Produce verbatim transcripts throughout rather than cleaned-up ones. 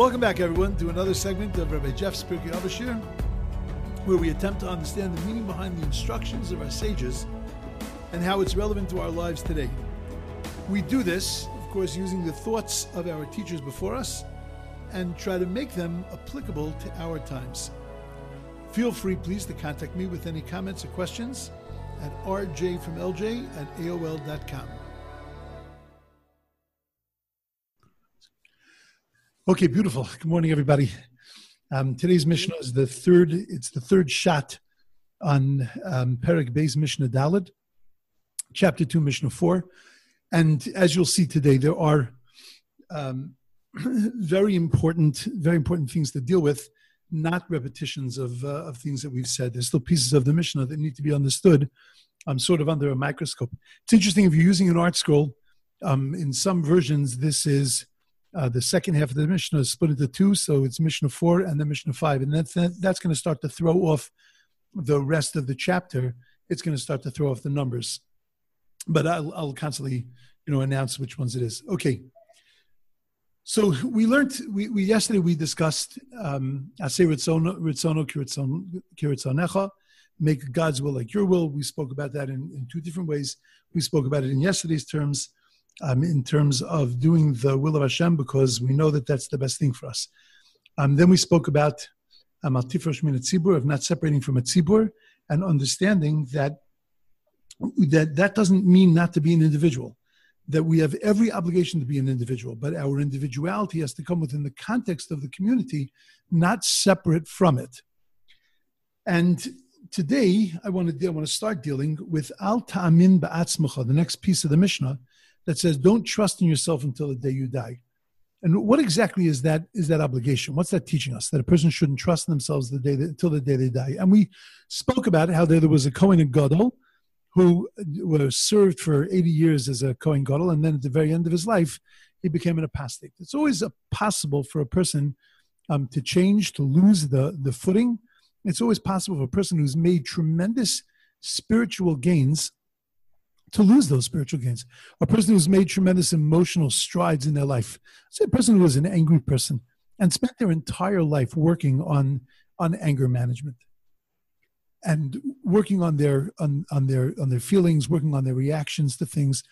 Welcome back, everyone, to another segment of Rabbi Jeff's Pirkei Abashir, where we attempt to understand the meaning behind the instructions of our sages and how it's relevant to our lives today. We do this, of course, using the thoughts of our teachers before us and try to make them applicable to our times. Feel free, please, to contact me with any comments or questions at r j from l j at a o l dot com. Okay, beautiful. Good morning, everybody. Um, today's Mishnah is the third, it's the third shot on um, Perik Bay's Mishnah Dalit, Chapter two, Mishnah four. And as you'll see today, there are um, very important, very important things to deal with, not repetitions of, uh, of things that we've said. There's still pieces of the Mishnah that need to be understood, um, sort of under a microscope. It's interesting, if you're using an art scroll, um, in some versions, this is Uh, the second half of the Mishnah is split into two, so it's Mishnah four and then Mishnah five. And that's, that's going to start to throw off the rest of the chapter. It's going to start to throw off the numbers. But I'll, I'll constantly, you know, announce which ones it is. Okay. So we learned, we, we yesterday we discussed um, Aseh retzono kirtzonecha, make God's will like your will. We spoke about that in, in two different ways. We spoke about it in yesterday's terms. Um, in terms of doing the will of Hashem, because we know that that's the best thing for us. Um, then we spoke about um, Al Tifrosh Min HaTzibur, of not separating from a tzibur, and understanding that, that that doesn't mean not to be an individual, that we have every obligation to be an individual, but our individuality has to come within the context of the community, not separate from it. And today, I want to, de- I want to start dealing with Al tamin b'atzmecha, the next piece of the Mishnah, that says, don't trust in yourself until the day you die. And what exactly is that, is that obligation? What's that teaching us? That a person shouldn't trust in themselves the day that, until the day they die. And we spoke about how there, there was a Kohen Gadol who was served for eighty years as a Kohen Gadol, and then at the very end of his life, he became an apostate. It's always possible for a person um, to change, to lose the, the footing. It's always possible for a person who's made tremendous spiritual gains to lose those spiritual gains. A person who's made tremendous emotional strides in their life. Say a person who was an angry person and spent their entire life working on, on anger management and working on their on, on their on their feelings, working on their reactions to things.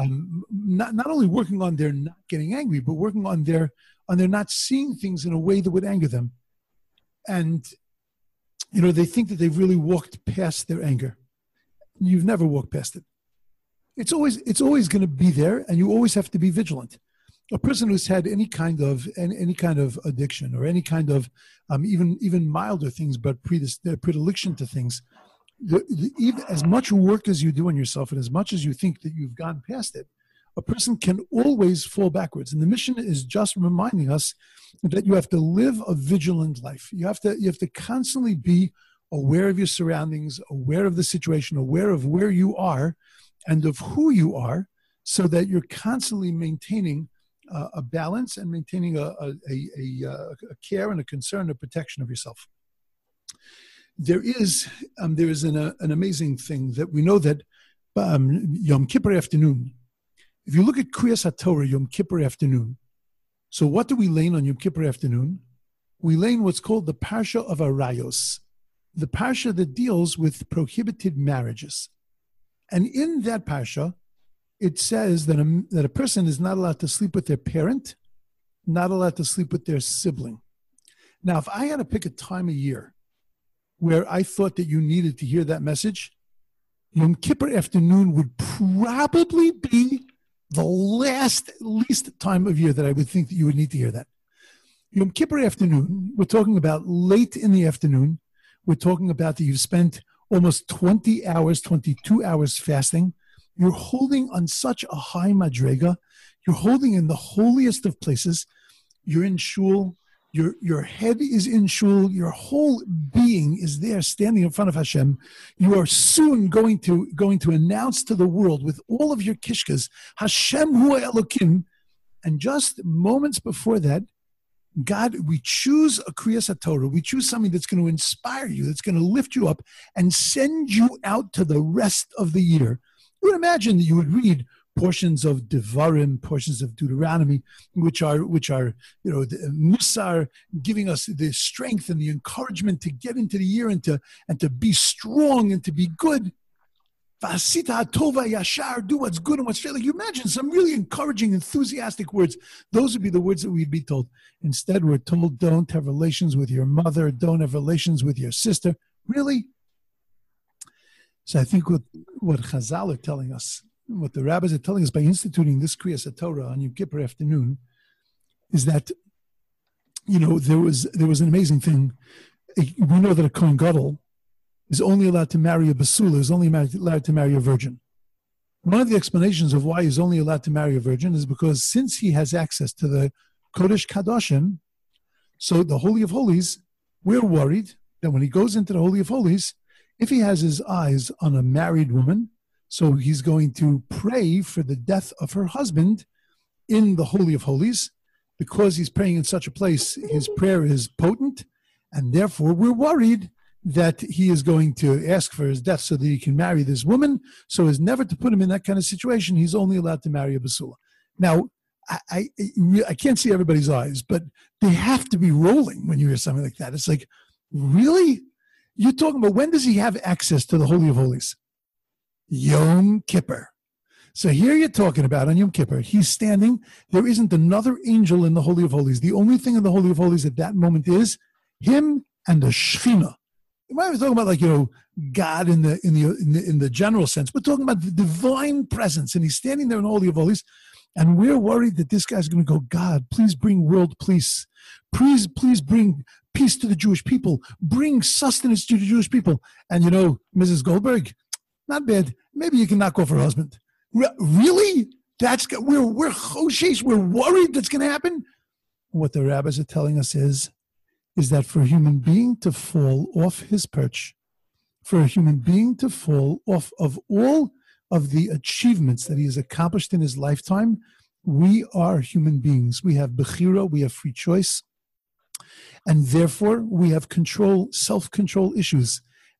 Um, not not only working on their not getting angry, but working on their on their not seeing things in a way that would anger them. And you know, they think that they've really walked past their anger. You've never walked past it. It's always it's always going to be there, and you always have to be vigilant. A person who's had any kind of any, any kind of addiction or any kind of um, even even milder things, but predis- their predilection to things, the, the, as much work as you do on yourself and as much as you think that you've gone past it, a person can always fall backwards. And the mission is just reminding us that you have to live a vigilant life. You have to you have to constantly be aware of your surroundings, aware of the situation, aware of where you are, and of who you are, so that you're constantly maintaining uh, a balance and maintaining a, a, a, a, a care and a concern, a protection of yourself. There is um, there is an, uh, an amazing thing that we know that um, Yom Kippur afternoon, if you look at Kriyas HaTorah Yom Kippur afternoon, so what do we learn on Yom Kippur afternoon? We learn what's called the Parsha of Arayos, the Parsha that deals with prohibited marriages. And in that parsha, it says that a, that a person is not allowed to sleep with their parent, not allowed to sleep with their sibling. Now, if I had to pick a time of year where I thought that you needed to hear that message, Yom Kippur afternoon would probably be the last, least time of year that I would think that you would need to hear that. Yom Kippur afternoon, we're talking about late in the afternoon. We're talking about that you've spent almost twenty hours, twenty-two hours fasting. You're holding on such a high madrega. You're holding in the holiest of places. You're in shul. Your, your head is in shul. Your whole being is there standing in front of Hashem. You are soon going to, going to announce to the world with all of your kishkas, Hashem hua elokim. And just moments before that, God, we choose a Kriyas HaTorah. We choose something that's going to inspire you, that's going to lift you up and send you out to the rest of the year. You would imagine that you would read portions of Devarim, portions of Deuteronomy, which are which are you know the Musar, giving us the strength and the encouragement to get into the year and to and to be strong and to be good. Vasita tova yashar, do what's good and what's fair. Like you imagine some really encouraging, enthusiastic words. Those would be the words that we'd be told. Instead, we're told don't have relations with your mother, don't have relations with your sister. Really? So I think what, what Chazal are telling us, what the rabbis are telling us by instituting this Kriyas HaTorah on Yom Kippur afternoon, is that, you know, there was there was an amazing thing. We know that a Kohen Gadol is only allowed to marry a basula, is only married, allowed to marry a virgin. One of the explanations of why he's only allowed to marry a virgin is because since he has access to the Kodesh Kadoshim, so the Holy of Holies, we're worried that when he goes into the Holy of Holies, if he has his eyes on a married woman, so he's going to pray for the death of her husband in the Holy of Holies. Because he's praying in such a place, his prayer is potent, and therefore we're worried that he is going to ask for his death so that he can marry this woman. So as never to put him in that kind of situation, he's only allowed to marry a basula. Now, I, I, I can't see everybody's eyes, but they have to be rolling when you hear something like that. It's like, really? You're talking about when does he have access to the Holy of Holies? Yom Kippur. So here you're talking about on Yom Kippur, he's standing, there isn't another angel in the Holy of Holies. The only thing in the Holy of Holies at that moment is him and the Shekhinah. We're not talking about like, you know, God in the, in the in the in the general sense. We're talking about the divine presence, and he's standing there in the Holy of Holies, and we're worried that this guy's going to go, God, please bring world peace. Please, please bring peace to the Jewish people. Bring sustenance to the Jewish people. And you know, Missus Goldberg, not bad. Maybe you can knock off her husband. Re- really? That's we're we're choshesh. We're worried that's going to happen. What the rabbis are telling us is. is that for a human being to fall off his perch, for a human being to fall off of all of the achievements that he has accomplished in his lifetime, we are human beings. We have bechira, we have free choice, and therefore we have control, self-control issues,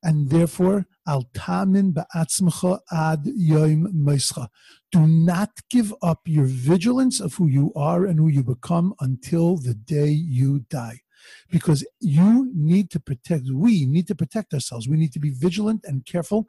and therefore, al tamin b'atzmecha ad yom meischa. Do not give up your vigilance of who you are and who you become until the day you die. Because you need to protect, we need to protect ourselves. We need to be vigilant and careful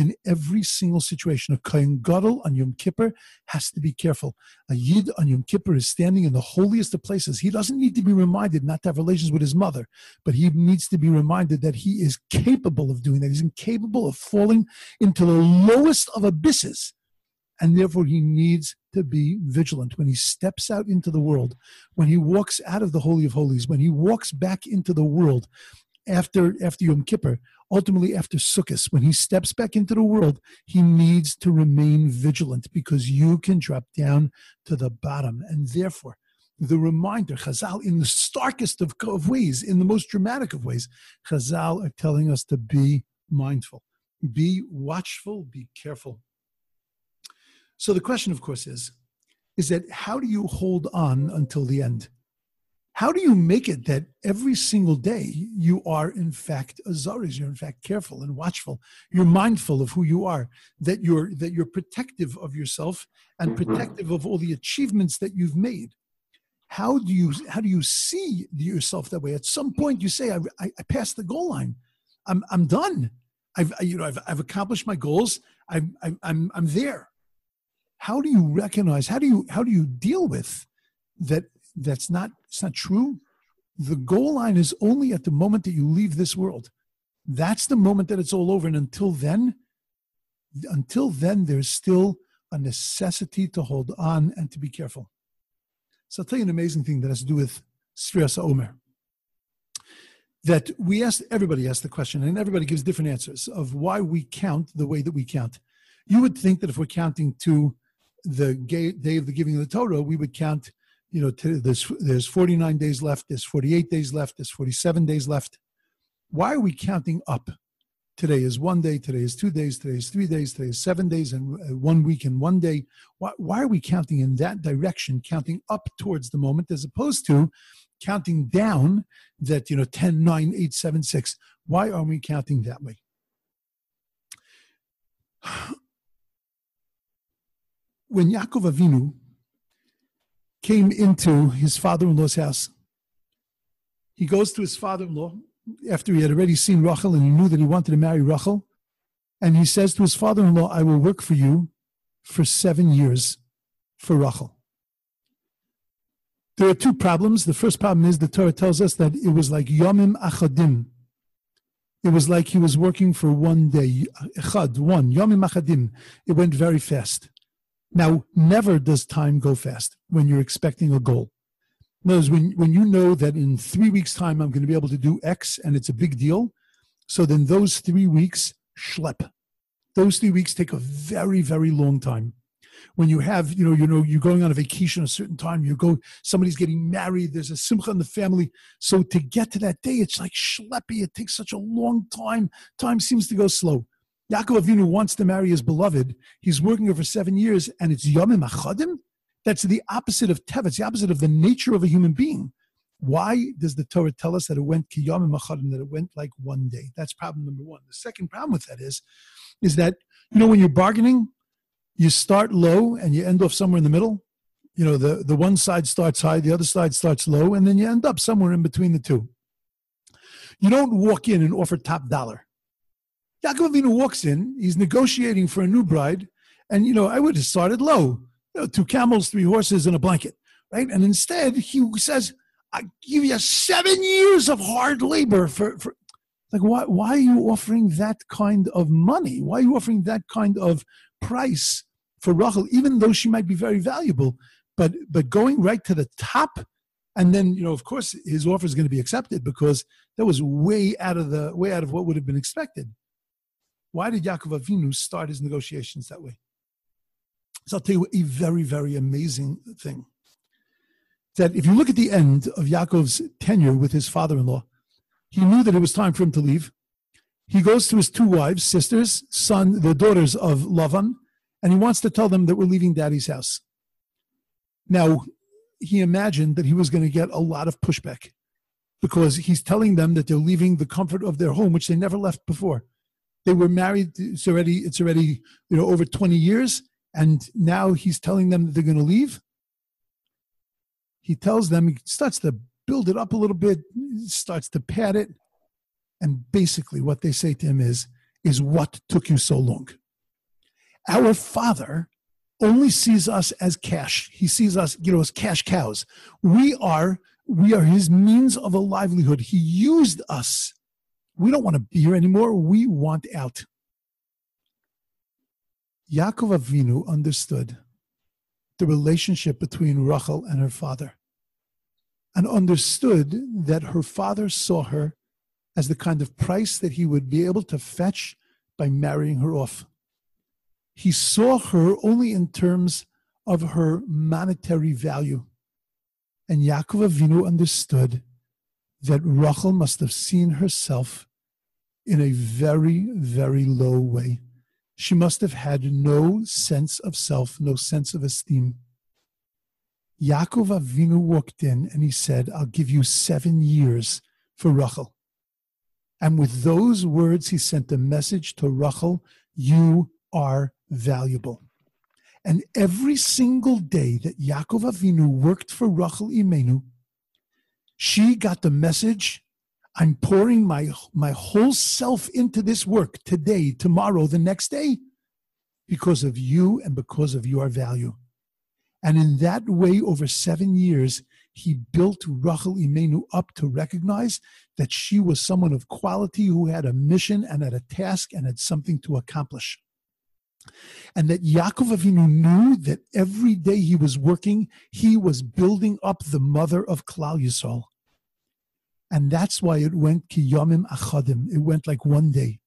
in every single situation. A Kohen Gadol on Yom Kippur has to be careful. A Yid on Yom Kippur is standing in the holiest of places. He doesn't need to be reminded not to have relations with his mother, but he needs to be reminded that he is capable of doing that. He's incapable of falling into the lowest of abysses. And therefore, he needs to be vigilant. When he steps out into the world, when he walks out of the Holy of Holies, when he walks back into the world after, after Yom Kippur, ultimately after Sukkot, when he steps back into the world, he needs to remain vigilant because you can drop down to the bottom. And therefore, the reminder, Chazal, in the starkest of, of ways, in the most dramatic of ways, Chazal are telling us to be mindful, be watchful, be careful. So the question, of course, is, is that how do you hold on until the end? How do you make it that every single day you are, in fact, azaris, you're, in fact, careful and watchful, you're mindful of who you are, that you're, that you're protective of yourself and protective of all the achievements that you've made? How do you, how do you see yourself that way? At some point you say, I, I, I passed the goal line. I'm, I'm done. I've, you know, I've, I've accomplished my goals. I'm, I'm, I'm there. How do you recognize, how do you how do you deal with that that's not it's not true? The goal line is only at the moment that you leave this world. That's the moment that it's all over. And until then, until then there's still a necessity to hold on and to be careful. So I'll tell you an amazing thing that has to do with Sfiras HaOmer. That we asked everybody asked the question, and everybody gives different answers of why we count the way that we count. You would think that if we're counting to the day of the giving of the Torah, we would count, you know, there's, there's forty-nine days left, there's forty-eight days left, there's forty-seven days left. Why are we counting up? Today is one day, today is two days, today is three days, today is seven days, and one week and one day. Why, why are we counting in that direction, counting up towards the moment, as opposed to counting down that, you know, ten, nine, eight, seven, six? Why are we counting that way? when Yaakov Avinu came into his father-in-law's house, he goes to his father-in-law after he had already seen Rachel and he knew that he wanted to marry Rachel, and he says to his father-in-law, I will work for you for seven years for Rachel. There are two problems. The first problem is the Torah tells us that it was like Yomim Achadim. It was like he was working for one day. Echad, one. Yomim Achadim. It went very fast. Now, never does time go fast when you're expecting a goal. In other words, when, when you know that in three weeks' time I'm going to be able to do X and it's a big deal, so then those three weeks schlep. Those three weeks take a very, very long time. When you have, you know, you know, you're going on a vacation a certain time, you go, somebody's getting married, there's a simcha in the family. So to get to that day, it's like schleppy. It takes such a long time. Time seems to go slow. Yaakov Avinu wants to marry his beloved. He's working her for seven years, and it's Yomim Achadim? That's the opposite of Tev. It's the opposite of the nature of a human being. Why does the Torah tell us that it went ki Yomim Achadim, that it went like one day? That's problem number one. The second problem with that is, is that, you know, when you're bargaining, you start low and you end off somewhere in the middle. You know, the, the one side starts high, the other side starts low, and then you end up somewhere in between the two. You don't walk in and offer top dollar. Yaakov Avinu walks in, he's negotiating for a new bride, and, you know, I would have started low. You know, two camels, three horses, and a blanket, right? And instead, he says, I give you seven years of hard labor for... for like, why, why are you offering that kind of money? Why are you offering that kind of price for Rachel, even though she might be very valuable, but but going right to the top, and then, you know, of course his offer is going to be accepted because that was way out of the way out of what would have been expected. Why did Yaakov Avinu start his negotiations that way? So I'll tell you a very, very amazing thing. That if you look at the end of Yaakov's tenure with his father-in-law, he knew that it was time for him to leave. He goes to his two wives, sisters, son, the daughters of Lavan, and he wants to tell them that we're leaving Daddy's house. Now, he imagined that he was going to get a lot of pushback because he's telling them that they're leaving the comfort of their home, which they never left before. They were married, it's already, it's already, you know, over twenty years, and now he's telling them that they're going to leave. He tells them, he starts to build it up a little bit, starts to pad it. And basically what they say to him is, is what took you so long? Our father only sees us as cash. He sees us, you know, as cash cows. We are, we are his means of a livelihood. He used us. We don't want to be here anymore. We want out. Yaakov Avinu understood the relationship between Rachel and her father and understood that her father saw her as the kind of price that he would be able to fetch by marrying her off. He saw her only in terms of her monetary value. And Yaakov Avinu understood that Rachel must have seen herself in a very, very low way. She must have had no sense of self, no sense of esteem. Yaakov Avinu walked in and he said, I'll give you seven years for Rachel. And with those words, he sent a message to Rachel, you are valuable. And every single day that Yaakov Avinu worked for Rachel Imenu, she got the message, I'm pouring my, my whole self into this work today, tomorrow, the next day, because of you and because of your value. And in that way, over seven years, he built Rachel Imenu up to recognize that she was someone of quality who had a mission and had a task and had something to accomplish. And that Yaakov Avinu knew that every day he was working, he was building up the mother of Klal Yisrael. And that's why it went ki yomim achadim. It went like one day.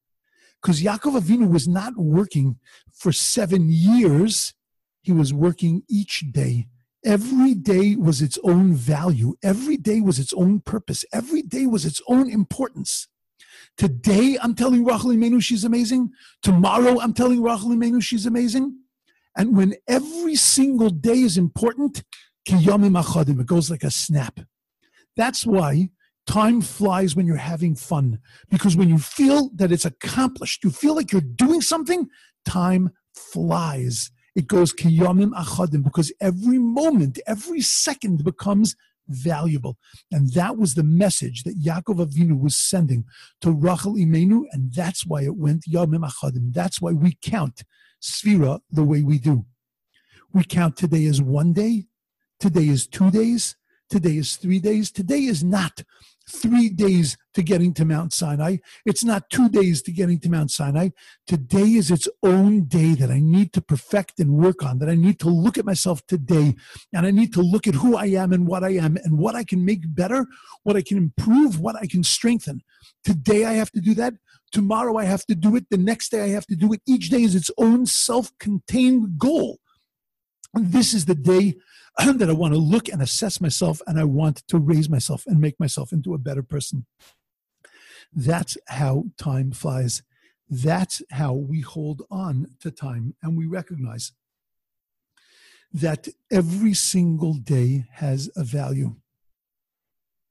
Because Yaakov Avinu was not working for seven years. He was working each day. Every day was its own value. Every day was its own purpose. Every day was its own importance. Today, I'm telling Rachel Imenu she's amazing. Tomorrow, I'm telling Rachel Imenu she's amazing. And when every single day is important, kiyomim achadim, it goes like a snap. That's why time flies when you're having fun. Because when you feel that it's accomplished, you feel like you're doing something, time flies. It goes kiyamim achadim, because every moment, every second becomes valuable. And that was the message that Yaakov Avinu was sending to Rachel Imenu, and that's why it went yamim achadim. That's why we count Sfira the way we do. We count today as one day, today is two days, today is three days. Today is not three days to getting to Mount Sinai. It's not two days to getting to Mount Sinai. Today is its own day that I need to perfect and work on, that I need to look at myself today, and I need to look at who I am and what I am and what I can make better, what I can improve, what I can strengthen. Today I have to do that. Tomorrow I have to do it. The next day I have to do it. Each day is its own self-contained goal. And this is the day that I want to look and assess myself, and I want to raise myself and make myself into a better person. That's how time flies. That's how we hold on to time, and we recognize that every single day has a value.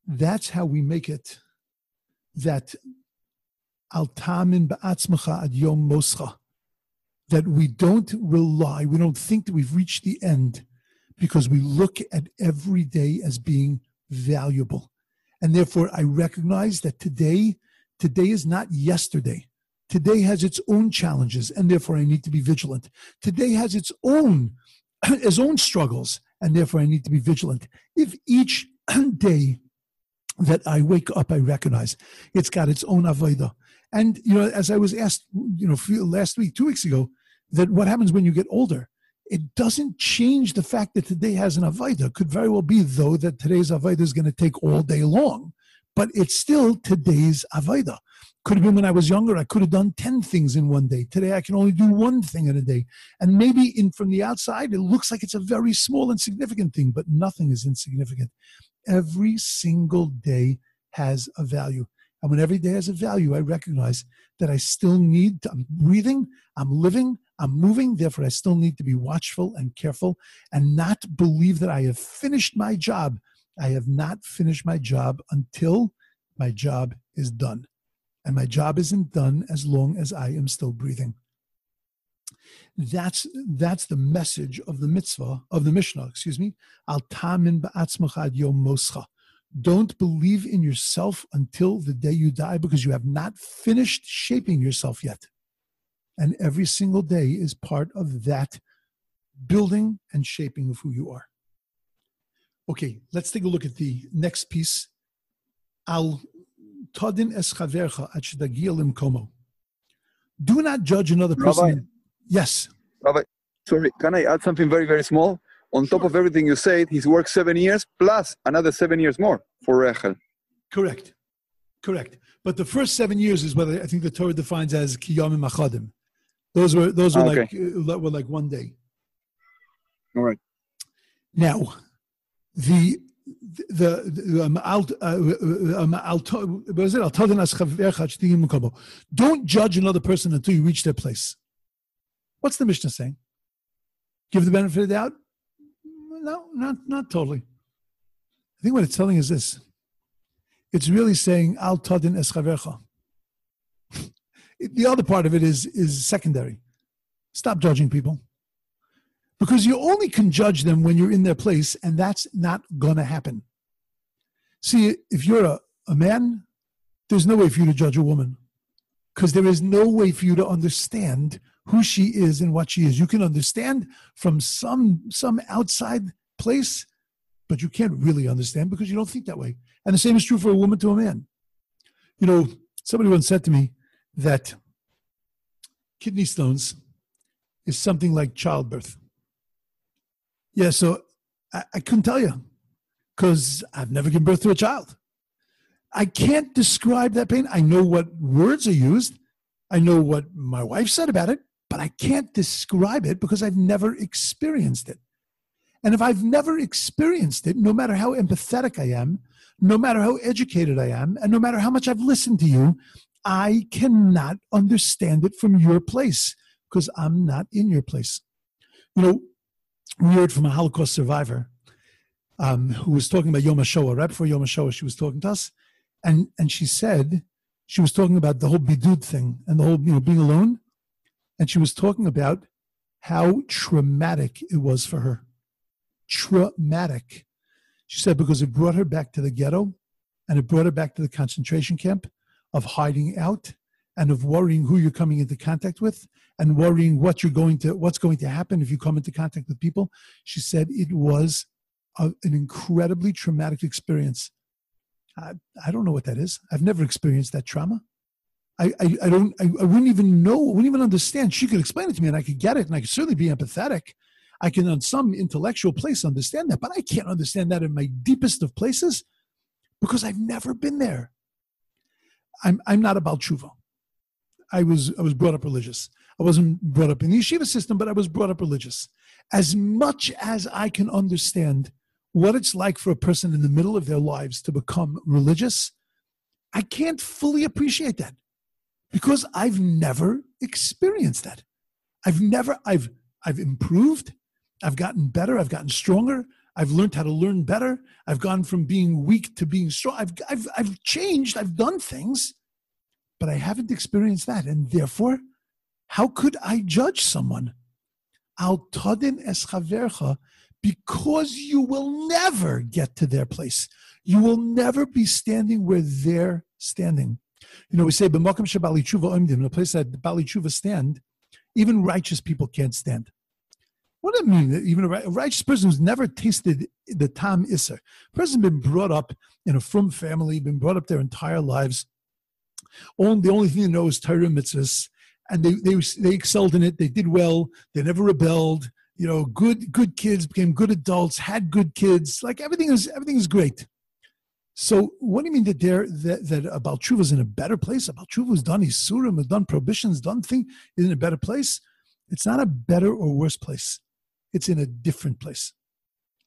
That's how we make it that Al tamin b'atzmecha ad yom moscha, that we don't rely, we don't think that we've reached the end, because we look at every day as being valuable. And therefore, I recognize that today, today is not yesterday. Today has its own challenges, and therefore I need to be vigilant. Today has its own, its own struggles, and therefore I need to be vigilant. If each day that I wake up, I recognize it's got its own Avaida. And, you know, as I was asked, you know, last week, two weeks ago, that what happens when you get older? It doesn't change the fact that today has an Avaida. Could very well be, though, that today's Avaida is going to take all day long, but it's still today's Avaida. Could have been when I was younger, I could have done ten things in one day. Today, I can only do one thing in a day. And maybe in from the outside, it looks like it's a very small, insignificant thing, but nothing is insignificant. Every single day has a value. And when every day has a value, I recognize that I still need to, I'm breathing, I'm living, I'm moving, therefore I still need to be watchful and careful and not believe that I have finished my job. I have not finished my job until my job is done. And my job isn't done as long as I am still breathing. That's, that's the message of the mitzvah, of the Mishnah, excuse me. Al tamin b'atzmecha ad yom moscha. Don't believe in yourself until the day you die, because you have not finished shaping yourself yet. And every single day is part of that building and shaping of who you are. Okay, let's take a look at the next piece. Al tadin es chavercha ad shetagiya l'mkomo. Do not judge another person. Rabbi, yes. Rabbi, sorry, can I add something very, very small? On top of everything you said, he's worked seven years plus another seven years more for Rachel. Correct. Correct. But the first seven years is what I think the Torah defines as kiyamim achadim. Those were those were okay. like were like one day. All right. Now, the the, the um, al, uh, um, al, was it? Don't judge another person until you reach their place. What's the Mishnah saying? Give the benefit of the doubt. No, not, not totally. I think what it's telling is this. It's really saying, Al tadin es chavercha. The other part of it is, is secondary. Stop judging people. Because you only can judge them when you're in their place, and that's not going to happen. See, if you're a, a man, there's no way for you to judge a woman. Because there is no way for you to understand who she is and what she is. You can understand from some, some outside place, but you can't really understand because you don't think that way. And the same is true for a woman to a man. You know, somebody once said to me that kidney stones is something like childbirth. Yeah, so I, I couldn't tell you because I've never given birth to a child. I can't describe that pain. I know what words are used. I know what my wife said about it, but I can't describe it because I've never experienced it. And if I've never experienced it, no matter how empathetic I am, no matter how educated I am, and no matter how much I've listened to you, I cannot understand it from your place because I'm not in your place. You know, we heard from a Holocaust survivor um, who was talking about Yom HaShoah. Right before Yom HaShoah, she was talking to us, and, and she said, she was talking about the whole bidud thing and the whole, you know, being alone. And she was talking about how traumatic it was for her. Traumatic. She said because it brought her back to the ghetto, and it brought her back to the concentration camp of hiding out and of worrying who you're coming into contact with and worrying what you're going to, what's going to happen if you come into contact with people. She said it was a, an incredibly traumatic experience. I, I don't know what that is. I've never experienced that trauma. I, I, I don't, I, I wouldn't even know, I wouldn't even understand. She could explain it to me and I could get it and I could certainly be empathetic. I can on some intellectual place understand that, but I can't understand that in my deepest of places because I've never been there. I'm, I'm not a Baal Teshuva. I was, I was brought up religious. I wasn't brought up in the yeshiva system, but I was brought up religious. As much as I can understand what it's like for a person in the middle of their lives to become religious, I can't fully appreciate that because I've never experienced that. I've never, I've, I've improved. I've gotten better. I've gotten stronger. I've learned how to learn better. I've gone from being weak to being strong. I've, I've, I've changed. I've done things, but I haven't experienced that. And therefore, how could I judge someone? Al tadin es chavercha, because you will never get to their place. You will never be standing where they're standing. You know, we say, b'makom shebali tshuva omdim, in a place that bali tshuva stand, even righteous people can't stand. What do I mean? Even a righteous person who's never tasted the tam iser, a person been brought up in a frum family, been brought up their entire lives. Only, the only thing they know is Torah mitzvahs, and they, they they excelled in it. They did well. They never rebelled. You know, good good kids became good adults, had good kids. Like everything is everything is great. So what do you mean that there that, that a Baal Teshuva is in a better place? A Baal Teshuva has done isurim, has done prohibitions, done thing is in a better place. It's not a better or worse place. It's in a different place.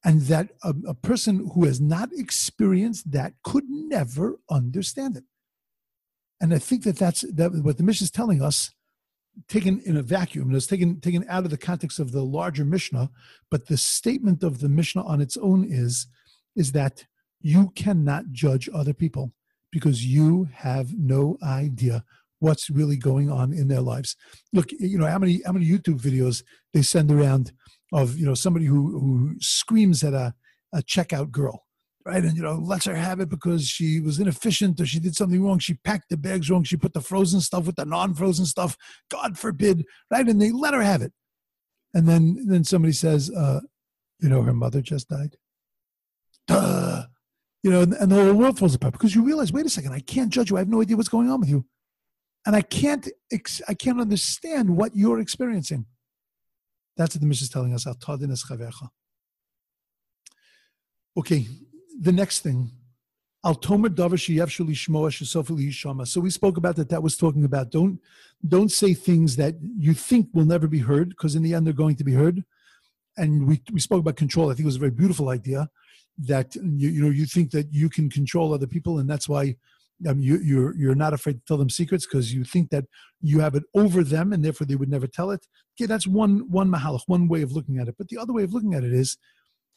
And that a, a person who has not experienced that could never understand it. And I think that that's that what the Mishnah is telling us, taken in a vacuum, and it's taken taken out of the context of the larger Mishnah, but the statement of the Mishnah on its own is, is that you cannot judge other people because you have no idea what's really going on in their lives. Look, you know, how many how many YouTube videos they send around of, you know, somebody who, who screams at a, a checkout girl, right? And, you know, lets her have it because she was inefficient or she did something wrong. She packed the bags wrong. She put the frozen stuff with the non-frozen stuff, God forbid, right? And they let her have it. And then, then somebody says, uh, you know, her mother just died. Duh. You know, and the whole world falls apart because you realize, wait a second, I can't judge you. I have no idea what's going on with you. And I can't ex- I can't understand what you're experiencing. That's what the Mishnah is telling us. Okay, the next thing. So we spoke about that. That was talking about don't, don't say things that you think will never be heard because in the end they're going to be heard. And we, we spoke about control. I think it was a very beautiful idea. That you, you know, you think that you can control other people, and that's why um, you, you're you're not afraid to tell them secrets because you think that you have it over them, and therefore they would never tell it. Okay, that's one one mahalach, one way of looking at it. But the other way of looking at it is,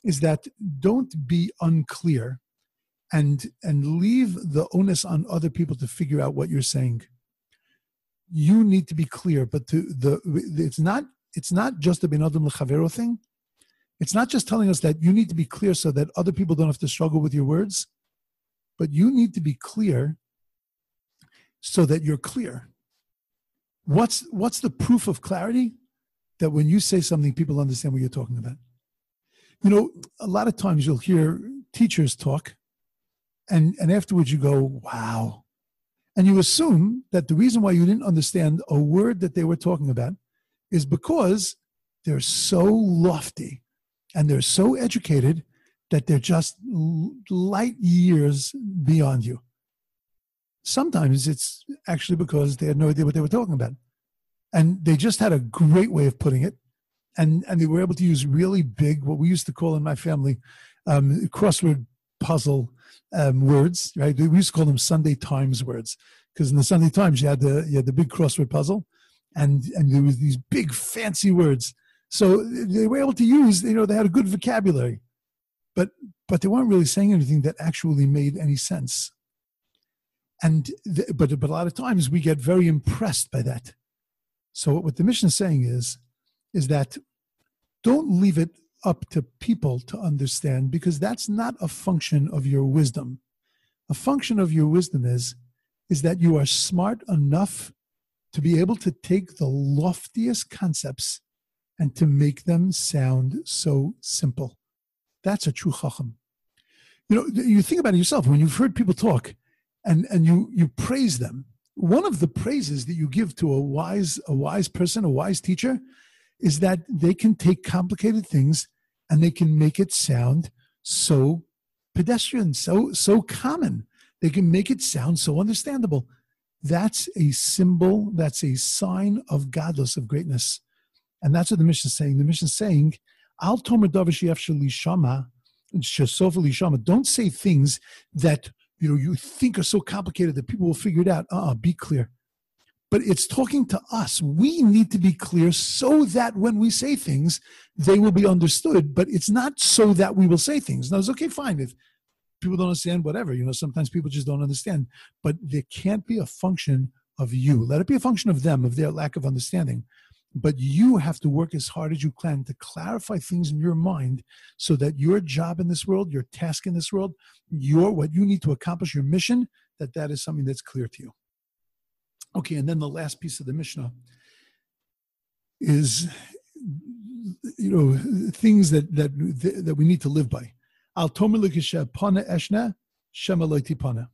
is that don't be unclear, and and leave the onus on other people to figure out what you're saying. You need to be clear, but to the it's not it's not just a ben adam l'chavero thing. It's not just telling us that you need to be clear so that other people don't have to struggle with your words, but you need to be clear so that you're clear. What's, what's the proof of clarity? That when you say something, people understand what you're talking about. You know, a lot of times you'll hear teachers talk, and, and afterwards you go, wow. And you assume that the reason why you didn't understand a word that they were talking about is because they're so lofty. And they're so educated that they're just light years beyond you. Sometimes it's actually because they had no idea what they were talking about. And they just had a great way of putting it. And, and they were able to use really big, what we used to call in my family, um, crossword puzzle um, words, right? We used to call them Sunday Times words. Because in the Sunday Times, you had the, you had the big crossword puzzle. And, and there was these big fancy words. So they were able to use, you know, they had a good vocabulary, but but they weren't really saying anything that actually made any sense. And the, but but a lot of times we get very impressed by that. So what the Mishnah is saying is, is that don't leave it up to people to understand, because that's not a function of your wisdom. A function of your wisdom is, is that you are smart enough to be able to take the loftiest concepts and to make them sound so simple. That's a true chacham. You know, you think about it yourself. When you've heard people talk and, and you, you praise them, one of the praises that you give to a wise, a wise person, a wise teacher, is that they can take complicated things and they can make it sound so pedestrian, so, so common. They can make it sound so understandable. That's a symbol, that's a sign of godless, of greatness. And that's what the Mishnah is saying. The Mishnah is saying, Al tomer davar she'efshar lishama, shesofa lishama. Don't say things that, you know, you think are so complicated that people will figure it out. Uh-uh, be clear. But it's talking to us. We need to be clear so that when we say things, they will be understood. But it's not so that we will say things. Now, it's okay, fine. If people don't understand, whatever. You know, sometimes people just don't understand. But there can't be a function of you. Let it be a function of them, of their lack of understanding. But you have to work as hard as you can to clarify things in your mind so that your job in this world, your task in this world, your what you need to accomplish, your mission, that that is something that's clear to you. Okay, and then the last piece of the Mishnah is, you know, things that that that we need to live by. Al tomer l'kisheh pana eshna, shema lo tipana.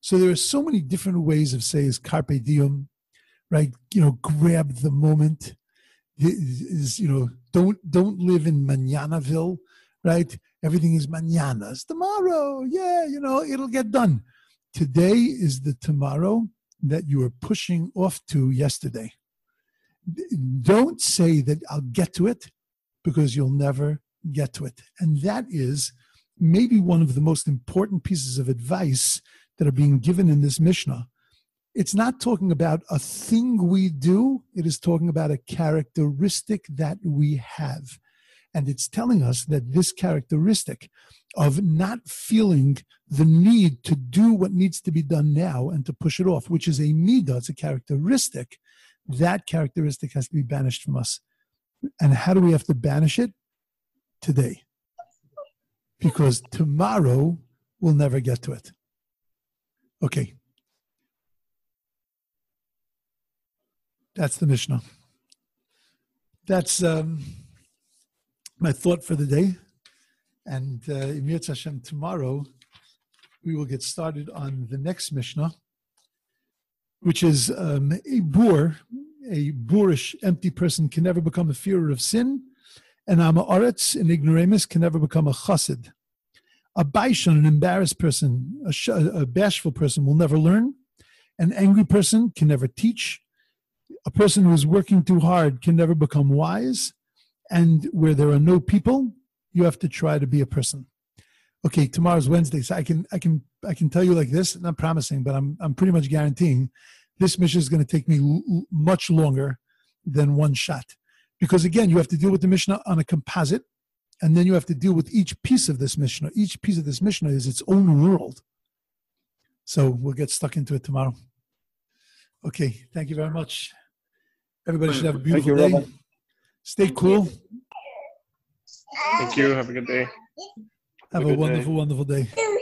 So there are so many different ways of saying carpe diem, right? You know, grab the moment. Is, you know, don't don't live in Mananaville, right? Everything is mananas. Tomorrow, yeah, you know, it'll get done. Today is the tomorrow that you were pushing off to yesterday. Don't say that I'll get to it, because you'll never get to it. And that is maybe one of the most important pieces of advice that are being given in this Mishnah. It's not talking about a thing we do. It is talking about a characteristic that we have. And it's telling us that this characteristic of not feeling the need to do what needs to be done now and to push it off, which is a midah, it's a characteristic, that characteristic has to be banished from us. And how do we have to banish it? Today. Because tomorrow we'll never get to it. Okay. That's the Mishnah. That's um, my thought for the day. And uh, in Yirtzeh Hashem, tomorrow we will get started on the next Mishnah, which is um, a boor, a boorish, empty person can never become a fearer of sin, and an amaretz, an ignoramus, can never become a chassid. A baishan, an embarrassed person, a, sh- a bashful person will never learn. An angry person can never teach. A person who is working too hard can never become wise. And where there are no people, you have to try to be a person. Okay, tomorrow's Wednesday, so I can I can I can tell you like this. Not promising, but I'm I'm pretty much guaranteeing this mission is going to take me l- much longer than one shot, because again, you have to deal with the Mishnah on a composite, and then you have to deal with each piece of this Mishnah. Each piece of this Mishnah is its own world. So we'll get stuck into it tomorrow. Okay, thank you very much. Everybody should have a beautiful you, day. Robert. Stay cool. Thank you. Have a good day. Have, Have a, a wonderful, day. wonderful day.